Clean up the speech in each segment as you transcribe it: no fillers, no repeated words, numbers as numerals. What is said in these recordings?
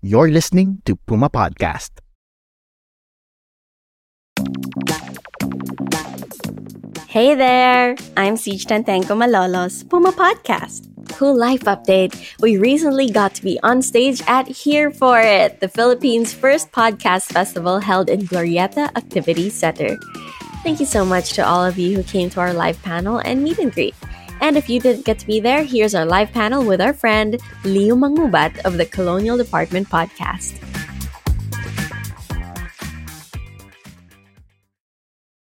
You're listening to Puma Podcast. Hey there! I'm Ceej Tantengco Malolos, Puma Podcast. Cool life update. We recently got to be on stage at Hear For It, the Philippines' first podcast festival held in Glorieta Activity Center. Thank you so much to all of you who came to our live panel and meet and greet. And if you didn't get to be there, here's our live panel with our friend Lio Mangubat of the Colonial Department podcast.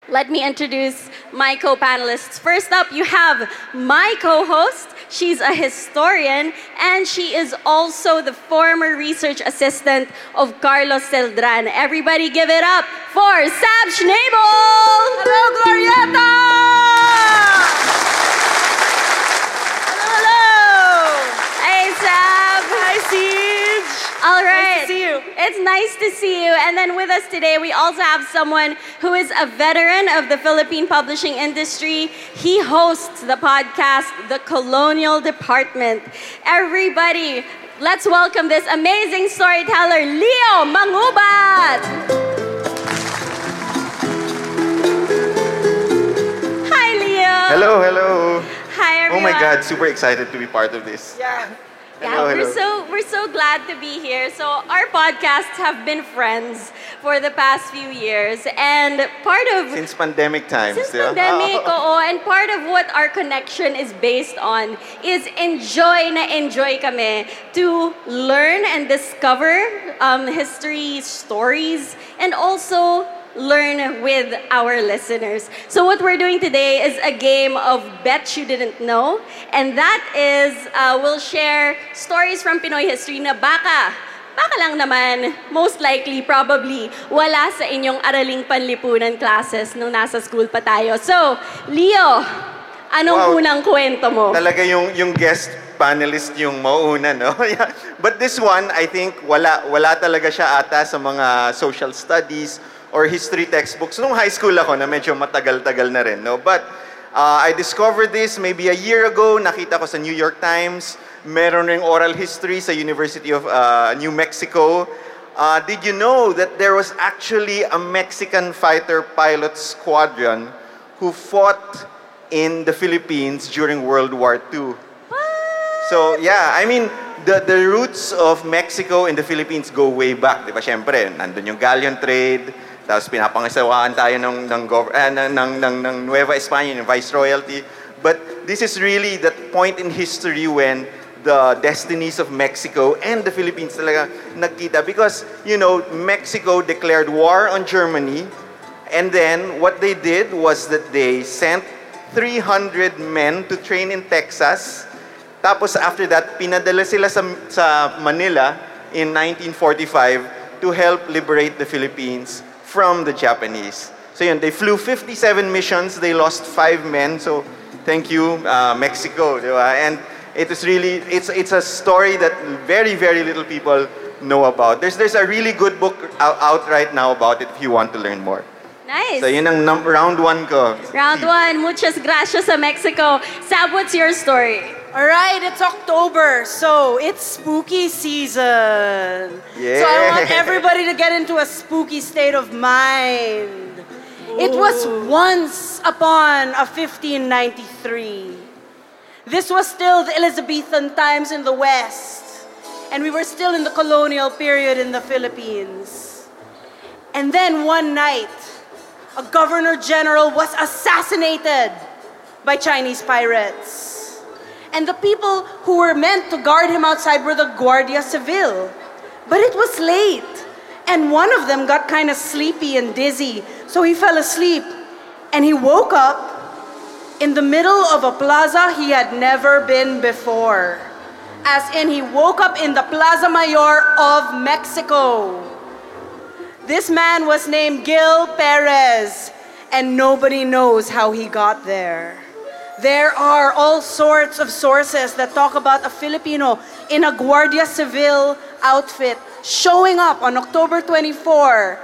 Let me introduce my co-panelists. First up, you have my co-host. She's a historian, and she is also the former research assistant of Carlos Celdrán. Everybody give it up for Sab Schnabel! Hello, Glorieta! Hello, hello! Hey, Sab! Hi, Ceej! All right. Nice to see you. It's nice to see you. And then with us today, we also have someone who is a veteran of the Philippine publishing industry. He hosts the podcast, The Colonial Department. Everybody, let's welcome this amazing storyteller, Lio Mangubat. Hi, Lio. Hello, hello. Hi, everyone. Oh my God, super excited to be part of this. Yeah. Yeah, we're so glad to be here. So our podcasts have been friends for the past few years, and part of since pandemic, and part of what our connection is based on is enjoy kami to learn and discover history stories, and also learn with our listeners. So what we're doing today is a game of Bet You Didn't Know, and that is we'll share stories from Pinoy history na baka lang naman, most likely, probably, wala sa inyong araling panlipunan classes nung nasa school pa tayo. So, Lio, anong unang kwento mo? Talaga yung guest panelist yung mauuna, no? Yeah. But this one, I think, wala talaga siya ata sa mga social studies or history textbooks nung high school ako na medyo matagal-tagal na rin, no? But I discovered this maybe a year ago. Nakita ko sa New York Times, meron ring oral history sa University of New Mexico. Did you know that there was actually a Mexican fighter pilot squadron who fought in the Philippines during World War II? So, yeah, I mean, the roots of Mexico and the Philippines go way back, di ba? Siyempre, nandun yung galleon trade, tapos pinapangasawaan tayo ng Nueva España, ng viceroyalty. But this is really that point in history when the destinies of Mexico and the Philippines talaga nagkita. Because, you know, Mexico declared war on Germany, and then what they did was that they sent 300 men to train in Texas. Tapos after that, pinadala sila sa Manila in 1945 to help liberate the Philippines from the Japanese. So yun, they flew 57 missions, they lost 5 men, so thank you, Mexico, di ba? And it is really, it's a story that very, very little people know about. There's a really good book out right now about it if you want to learn more. Nice. So yun ang round one ko. Round one, muchas gracias sa Mexico. Sab, what's your story? Alright, it's October, so it's spooky season. Yeah. So I want everybody to get into a spooky state of mind. Ooh. It was once upon a 1593. This was still the Elizabethan times in the West, and we were still in the colonial period in the Philippines. And then one night, a governor general was assassinated by Chinese pirates. And the people who were meant to guard him outside were the Guardia Civil. But it was late, and one of them got kind of sleepy and dizzy, so he fell asleep. And he woke up in the middle of a plaza he had never been before. As in, he woke up in the Plaza Mayor of Mexico. This man was named Gil Perez, and nobody knows how he got there. There are all sorts of sources that talk about a Filipino in a Guardia Civil outfit showing up on October 24,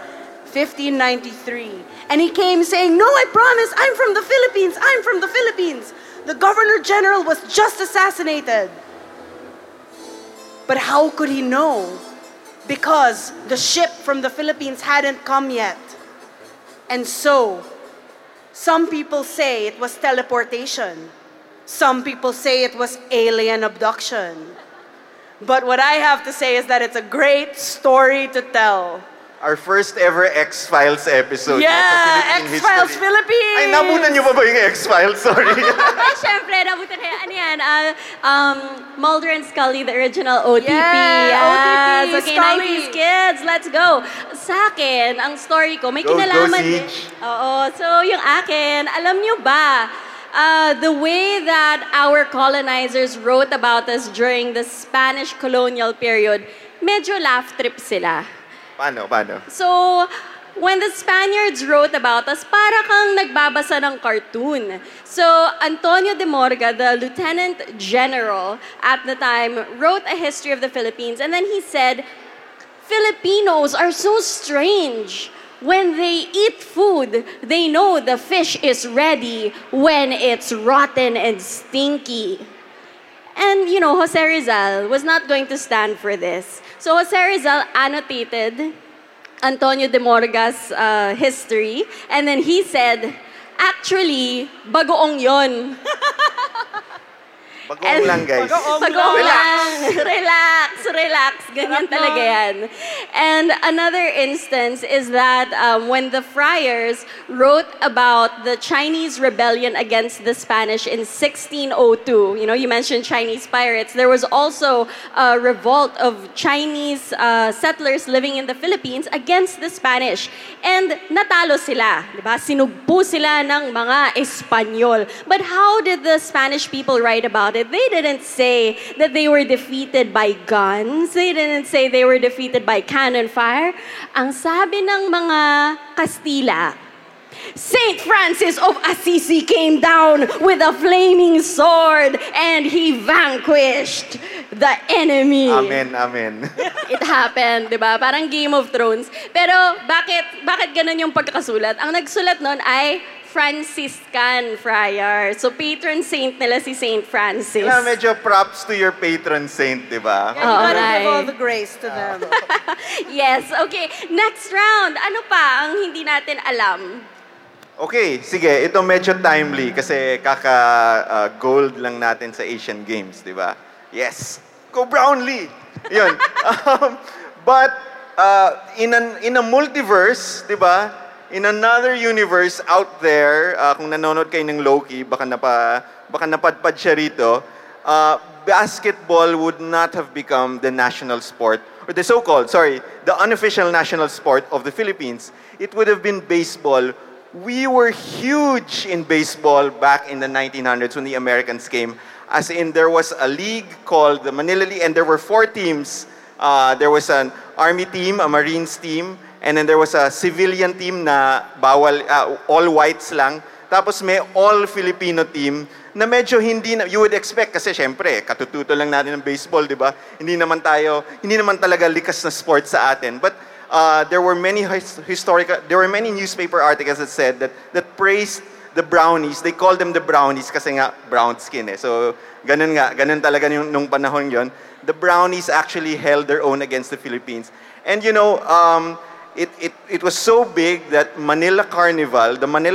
1593. And he came saying, "No, I promise, I'm from the Philippines, I'm from the Philippines. The Governor General was just assassinated." But how could he know? Because the ship from the Philippines hadn't come yet. And so, some people say it was teleportation. Some people say it was alien abduction. But what I have to say is that it's a great story to tell. Our first ever X-Files episode. Yeah, X-Files history. Philippines! Ay, nabutan niyo ba yung X-Files? Sorry. Ay, syempre, nabutan niyo. Ano yan? Mulder and Scully, the original OTP. Yeah, OTP, okay, Scully. 90s kids, let's go. Sa akin, ang story ko, may kinalaman din. Oo, so yung akin, alam niyo ba, the way that our colonizers wrote about us during the Spanish colonial period, medyo laugh trip sila. Paano? So, when the Spaniards wrote about us, para kang nagbabasa ng cartoon. So, Antonio de Morga, the Lieutenant General at the time, wrote a history of the Philippines. And then he said, "Filipinos are so strange. When they eat food, they know the fish is ready when it's rotten and stinky." And, you know, Jose Rizal was not going to stand for this. So Jose Rizal annotated Antonio de Morga's history, and then he said, "Actually, bagoong yon." Bagoong lang, guys. Bagoong lang. Relax. Ganyan talaga yan. And another instance is that when the friars wrote about the Chinese rebellion against the Spanish in 1602, you know, you mentioned Chinese pirates, there was also a revolt of Chinese settlers living in the Philippines against the Spanish. And natalo sila, diba? Sinugpo sila ng mga Espanyol. But how did the Spanish people write about it? They didn't say that they were defeated by guns. They didn't say they were defeated by cannon fire. Ang sabi ng mga Kastila, "St. Francis of Assisi came down with a flaming sword and he vanquished the enemy." Amen. It happened, di ba? Parang Game of Thrones. Pero bakit ganun yung pagkakasulat? Ang nagsulat nun ay Franciscan friar. So, patron saint nila si St. Francis. Yeah, medyo props to your patron saint, di ba? Yeah, you gotta give all the grace to them. Yes, okay. Next round. Ano pa ang hindi natin alam? Okay, sige. Ito medyo timely kasi kaka-gold lang natin sa Asian Games, di ba? Yes. Go Brownlee! Yun. But, in a multiverse, di ba? In another universe out there, kung nanonood kayo ng Loki, baka napadpad siya rito, basketball would not have become the national sport, or the so-called, the unofficial national sport of the Philippines. It would have been baseball. We were huge in baseball back in the 1900s when the Americans came. As in, there was a league called the Manila League, and there were 4 teams. There was an Army team, a Marines team, and then there was a civilian team na bawal, all whites lang. Tapos may all Filipino team na medyo hindi na, you would expect kasi syempre, katututo lang natin ng baseball, di ba? Hindi naman talaga likas na sport sa atin. But there were many many newspaper articles that said that praised the brownies. They called them the brownies kasi nga brown skin eh. So ganun talaga nung panahon yon. The brownies actually held their own against the Philippines. And you know, It was so big that the Manila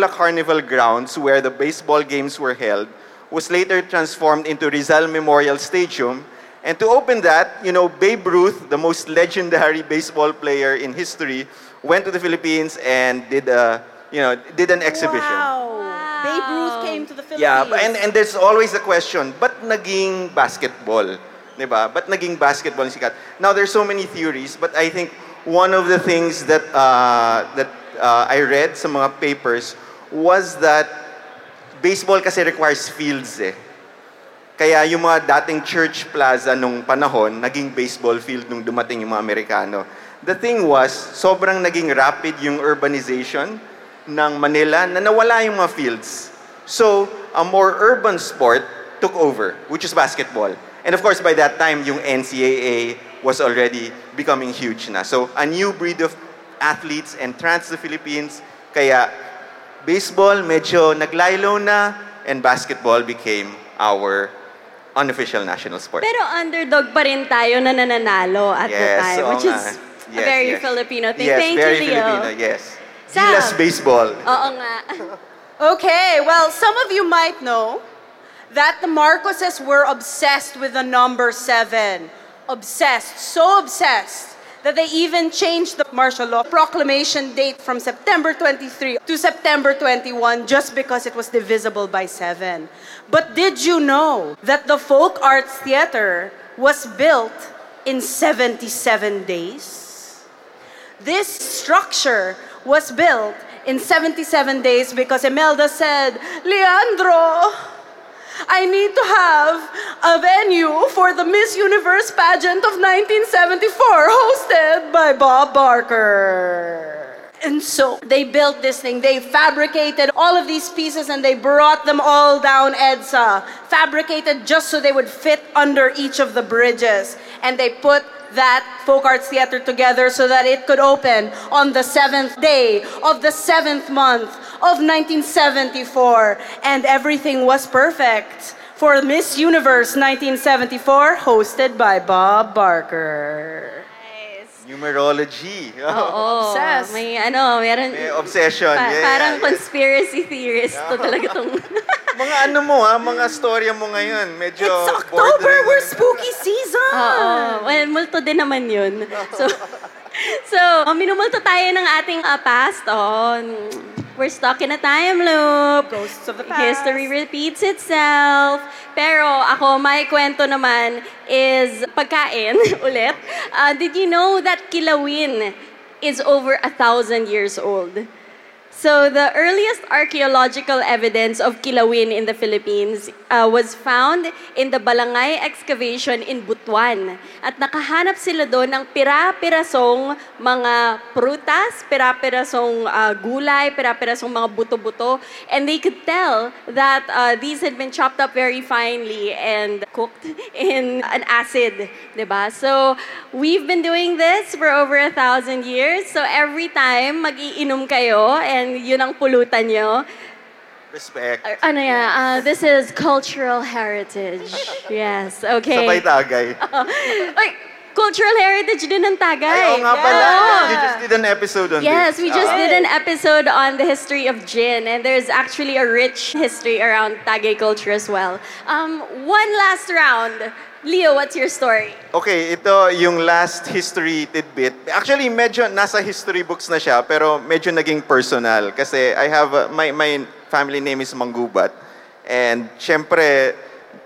Carnival grounds where the baseball games were held, was later transformed into Rizal Memorial Stadium. And to open that, you know, Babe Ruth, the most legendary baseball player in history, went to the Philippines and did an exhibition. Wow. Babe Ruth came to the Philippines. Yeah, and there's always the question, but naging basketball, diba? But naging basketball sikat. Now there's so many theories, but I think one of the things that I read sa mga papers was that baseball kasi requires fields eh. Kaya yung mga dating church plaza nung panahon, naging baseball field nung dumating yung mga Amerikano. The thing was, sobrang naging rapid yung urbanization ng Manila na nawala yung mga fields. So, a more urban sport took over, which is basketball. And of course, by that time, yung NCAA was already becoming huge na. So, a new breed of athletes entranced the Philippines. Kaya, baseball medyo naglaylo na, and basketball became our unofficial national sport. Pero underdog pa rin tayo na nananalo at the time, which is a very Filipino thing. Yes, thank very you, Lio. Filipino, yes. Gilas baseball. Oo nga. Okay, well, some of you might know that the Marcoses were obsessed with the number 7. Obsessed, so obsessed that they even changed the martial law proclamation date from September 23 to September 21 just because it was divisible by 7. But did you know that the Folk Arts Theater was built in 77 days? This structure was built in 77 days because Imelda said, Leandro, I need to have a venue for the Miss Universe pageant of 1974 hosted by Bob Barker. And so they built this thing. They fabricated all of these pieces and they brought them all down EDSA. Fabricated just so they would fit under each of the bridges. And they put that Folk Arts Theater together so that it could open on the 7th day of the 7th month of 1974. And everything was perfect for Miss Universe 1974, hosted by Bob Barker. Numerology. Oh, obsessed. May obsession. Yeah. Parang conspiracy theorist to talaga tong. Mga ano mo ha, mga storya mo ngayon. Medyo it's October, we're spooky season. Well, multo din naman yun. So, minumulto tayo ng ating past. We're stuck in a time loop. Ghosts of the past. History repeats itself. Pero ako, my kwento naman is pagkain ulit. Did you know that Kilawin is over 1,000 years old? So the earliest archaeological evidence of Kilawin in the Philippines was found in the Balangay excavation in Butuan. At nakahanap sila doon ng pira-pirasong mga prutas, pira-pirasong gulay, pira-pirasong mga buto-buto. And they could tell that these had been chopped up very finely and cooked in an acid. Diba? So we've been doing this for over 1,000 years. So every time mag-iinom kayo, and yun ang pulutan nyo. Respect. This is cultural heritage. Yes, okay. Sabay Tagay. Cultural heritage din ng Tagay. Pala. You just did an episode on this. Yes, we just did an episode on the history of gin. And there's actually a rich history around Tagay culture as well. One last round. Lio, what's your story? Okay, ito yung last history tidbit. Actually, medyo nasa history books na siya, pero medyo naging personal. Kasi I have, my family name is Mangubat. And syempre,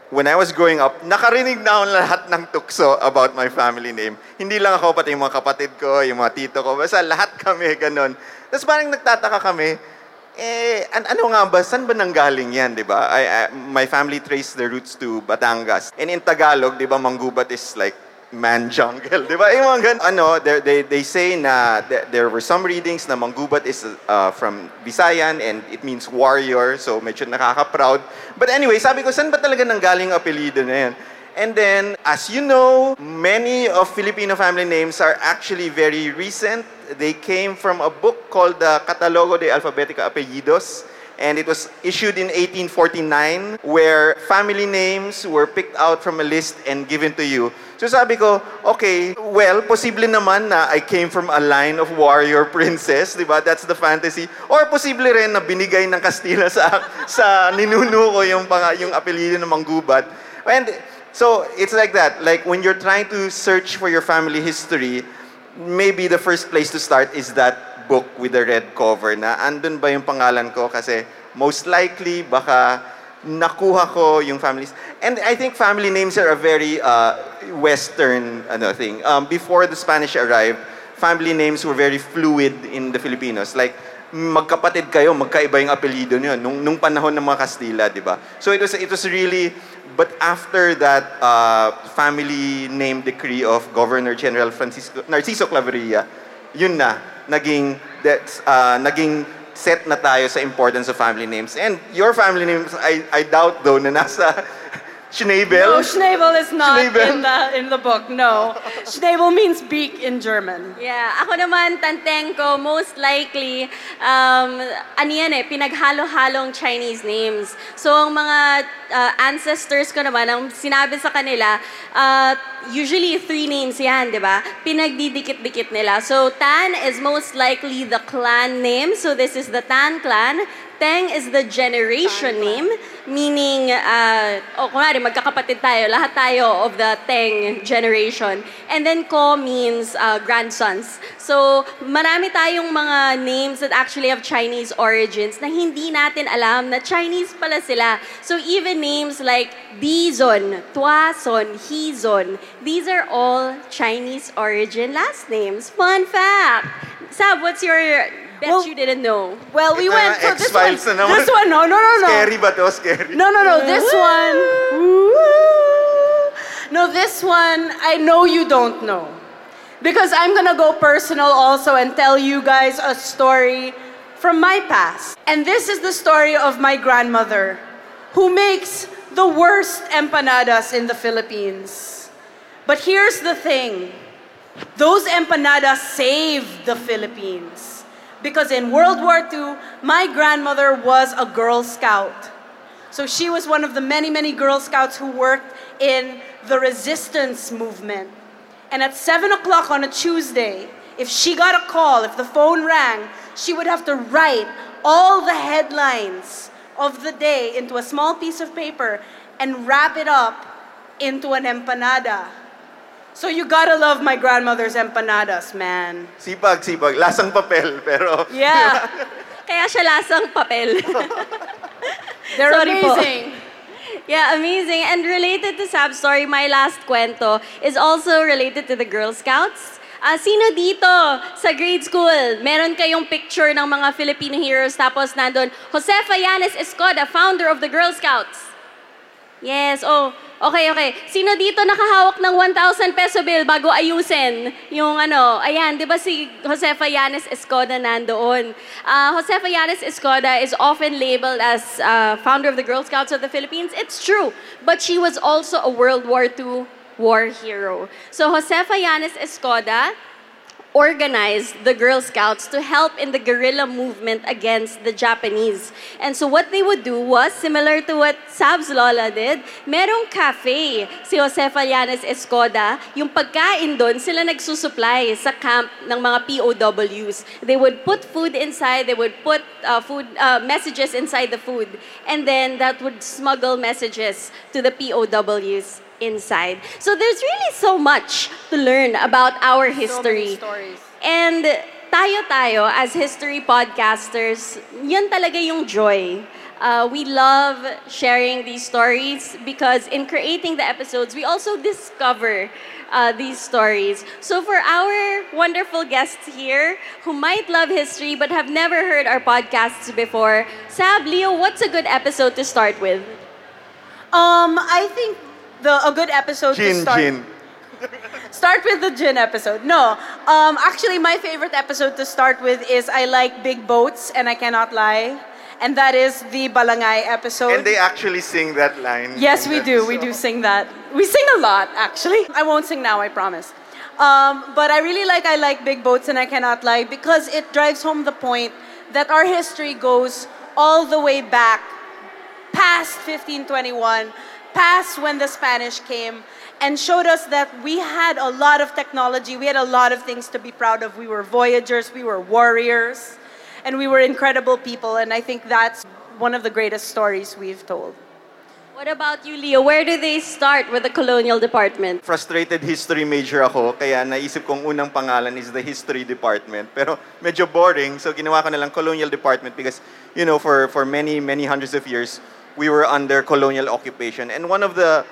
when I was growing up, nakarinig na ako lahat ng tukso about my family name. Hindi lang ako, pati yung mga kapatid ko, yung mga tito ko. Basta lahat kami, ganun. Tapos parang nagtataka kami, ano nga ba, saan ba nanggaling yan, di ba? My family traced their roots to Batangas. And in Tagalog, di ba, Mangubat is like man jungle, di ba? Yung mga ganun. They say na there were some readings na Mangubat is from Visayan and it means warrior, so medyo nakaka-proud. But anyway, sabi ko, saan ba talaga nanggaling apelido na yan? And then, as you know, many of Filipino family names are actually very recent. They came from a book called the Catalogo de Alfabetica Apellidos. And it was issued in 1849, where family names were picked out from a list and given to you. So sabi ko, okay, well, posible naman na I came from a line of warrior princess, di ba? That's the fantasy. Or posible rin na binigay ng Kastila sa ninuno ko yung apelido ng Mangubat. And so it's like that. Like when you're trying to search for your family history, maybe the first place to start is that book with a red cover na andun ba yung pangalan ko kasi most likely baka nakuha ko yung families. And I think family names are a very Western thing. Before the Spanish arrived, family names were very fluid in the Filipinos. Like magkapatid kayo, magkaiba yung apelyido niyo nung panahon ng mga Kastila, di ba? So it was really, but after that family name decree of Governor General Narciso Claveria, yun na naging naging set na tayo sa importance of family names. And your family names, I doubt though na nasa Schnabel. No, Schnabel is not Schnabel in the book. No, Schnabel means beak in German. Yeah, ako naman Tantengco, most likely pinaghalo-halong Chinese names. So ang mga ancestors ko naman ang sinabi sa kanila, usually three names 'yan, 'di ba? Pinagdidikit-dikit nila. So Tan is most likely the clan name. So this is the Tan clan. Teng is the generation name, meaning, kunwari, magkakapatid tayo, lahat tayo of the Teng generation. And then Ko means grandsons. So, marami tayong mga names that actually have Chinese origins na hindi natin alam na Chinese pala sila. So, even names like Dizon, Tuason, Hizon, these are all Chinese origin last names. Fun fact! Sab, what's your... Bet you didn't know. Well, we went for this one. This one, no. Scary ba to? Scary. No, this one. No, this one, I know you don't know. Because I'm gonna go personal also and tell you guys a story from my past. And this is the story of my grandmother, who makes the worst empanadas in the Philippines. But here's the thing. Those empanadas saved the Philippines. Because in World War II, my grandmother was a Girl Scout. So she was one of the many, many Girl Scouts who worked in the resistance movement. And at 7 o'clock on a Tuesday, if she got a call, if the phone rang, she would have to write all the headlines of the day into a small piece of paper and wrap it up into an empanada. So you gotta love my grandmother's empanadas, man. Sipag. Lasang papel, pero... Yeah. Kaya siya lasang papel. They're amazing. Yeah, amazing. And related to Sab's story, my last kwento is also related to the Girl Scouts. Sino dito sa grade school, meron kayong picture ng mga Filipino heroes, tapos nandun, Josefa Llanes Escoda, founder of the Girl Scouts. Yes, oh... Okay. Sino dito nakahawak ng 1,000 peso bill bago ayusin yung ano? Ayan, di ba si Josefa Llanes Escoda nandoon? Josefa Llanes Escoda is often labeled as founder of the Girl Scouts of the Philippines. It's true, but she was also a World War II war hero. So Josefa Llanes Escoda organized the Girl Scouts to help in the guerrilla movement against the Japanese. And so what they would do was, similar to what Sab's Lola did, merong cafe si Josefa Llanes Escoda, yung pagkain doon, sila nagsusupply sa camp ng mga POWs. They would put food inside, they would put messages inside the food, and then that would smuggle messages to the POWs inside. So there's really so much to learn about our history. So many stories. And tayo as history podcasters, yun talaga yung joy. We love sharing these stories because in creating the episodes, we also discover these stories. So for our wonderful guests here who might love history but have never heard our podcasts before, Sab, Lio, what's a good episode to start with? I think a good episode to start. Start with the gin episode. No, actually my favorite episode to start with is I like big boats and I cannot lie, and that is the Balangay episode. And they actually sing that line. Yes, we do. Episode. We do sing that. We sing a lot, actually. I won't sing now, I promise. But I really like I like big boats and I cannot lie because it drives home the point that our history goes all the way back past 1521. Past when the Spanish came and showed us that we had a lot of technology, we had a lot of things to be proud of. We were voyagers, we were warriors, and we were incredible people. And I think that's one of the greatest stories we've told. What about you, Lio? Where do they start with the Colonial Department? Frustrated history major ako, kaya naisip kong unang pangalan is the History Department. Pero medyo boring, so ginawa ko na lang Colonial Department because, you know, for many, many hundreds of years, we were under colonial occupation. And one of the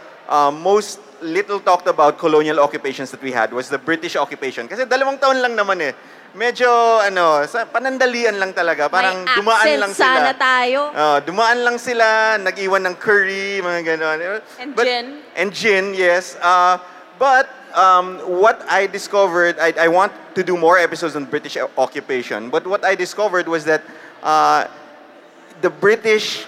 most little talked about colonial occupations that we had was the British occupation. Kasi 2 taon lang naman eh. medyo ano, panandalian lang talaga, parang dumaan lang sila. Sana tayo. Oh, dumaan lang sila, nag-iwan ng curry, mga ganoon. And gin, yes. What I discovered, I want to do more episodes on British occupation, but what I discovered was that the British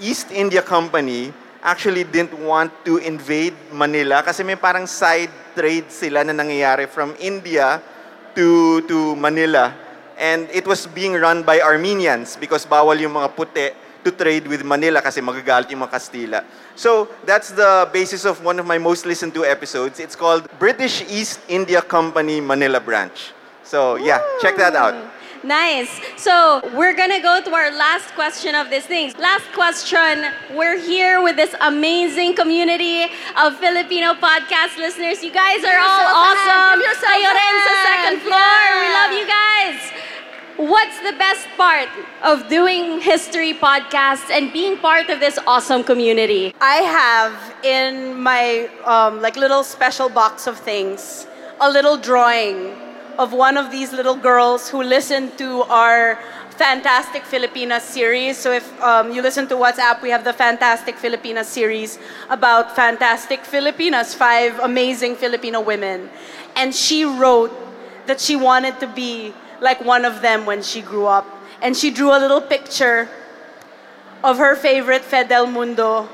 East India Company actually didn't want to invade Manila kasi may parang side trade sila na nangyayari from India to Manila. And it was being run by Armenians because bawal yung mga puti to trade with Manila kasi magagalit yung mga Kastila. So that's the basis of one of my most listened to episodes. It's called British East India Company Manila Branch. So yeah, check that out. Nice. So we're going to go to our last question of this thing. Last question. We're here with this amazing community of Filipino podcast listeners. You guys are all awesome. Kayo rin sa second floor. Yeah. We love you guys. What's the best part of doing history podcasts and being part of this awesome community? I have in my little special box of things, a little drawing of one of these little girls who listened to our Fantastic Filipinas series. So if you listen to What's AP?, we have the Fantastic Filipinas series about Fantastic Filipinas, 5 amazing Filipino women. And she wrote that she wanted to be like one of them when she grew up. And she drew a little picture of her favorite Fe del Mundo.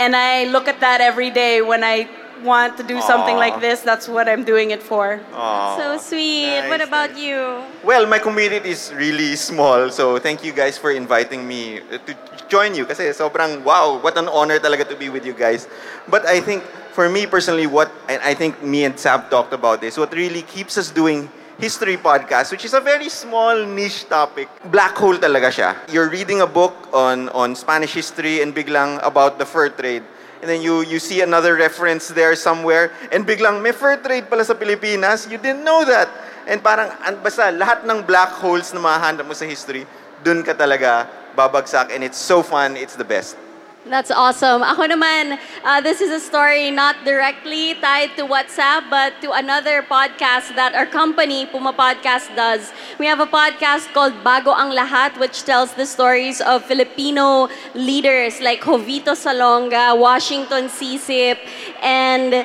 And I look at that every day when I want to do something like this. That's what I'm doing it for. Aww. So sweet. Nice, what about you? Well, my community is really small, so thank you guys for inviting me to join you kasi sobrang wow, what an honor talaga to be with you guys. But I think for me personally, I think me and Sab talked about this, what really keeps us doing history podcast, which is a very small niche topic, black hole talaga siya. You're reading a book on Spanish history and biglang about the fur trade. And then you see another reference there somewhere, and biglang may fur trade pala sa Pilipinas. You didn't know that. And parang basta lahat ng black holes na mahanap mo sa history, dun ka talaga babagsak, and it's so fun. It's the best. That's awesome. Ako naman, this is a story not directly tied to WhatsApp, but to another podcast that our company, Puma Podcast, does. We have a podcast called Bagoong Lahat, which tells the stories of Filipino leaders like Jovito Salonga, Washington Sisip, and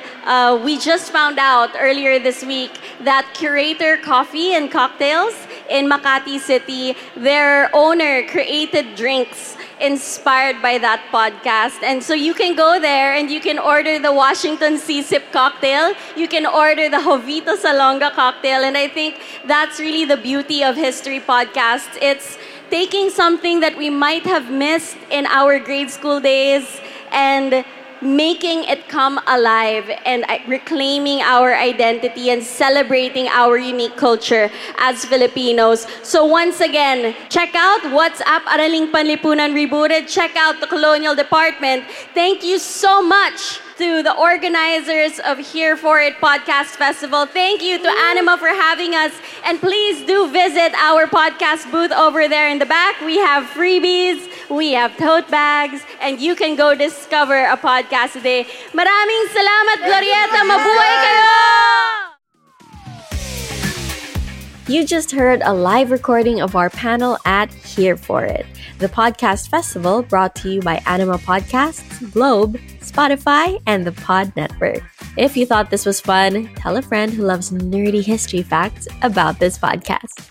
we just found out earlier this week that Curator Coffee and Cocktails in Makati City, their owner created drinks inspired by that podcast. And so you can go there and you can order the Washington Sisip cocktail. You can order the Jovito Salonga cocktail. And I think that's really the beauty of history podcasts. It's taking something that we might have missed in our grade school days and making it come alive and reclaiming our identity and celebrating our unique culture as Filipinos. So once again, check out WhatsApp Araling Panlipunan Rebooted. Check out the Colonial Department. Thank you so much to the organizers of Hear For It Podcast Festival. Thank you to Anima for having us. And please do visit our podcast booth over there in the back. We have freebies, we have tote bags, and you can go discover a podcast today. Maraming salamat, Glorieta. Mabuhay kayo! You just heard a live recording of our panel at Hear For It, the podcast festival brought to you by Anima Podcasts, Globe, Spotify, and the Pod Network. If you thought this was fun, tell a friend who loves nerdy history facts about this podcast.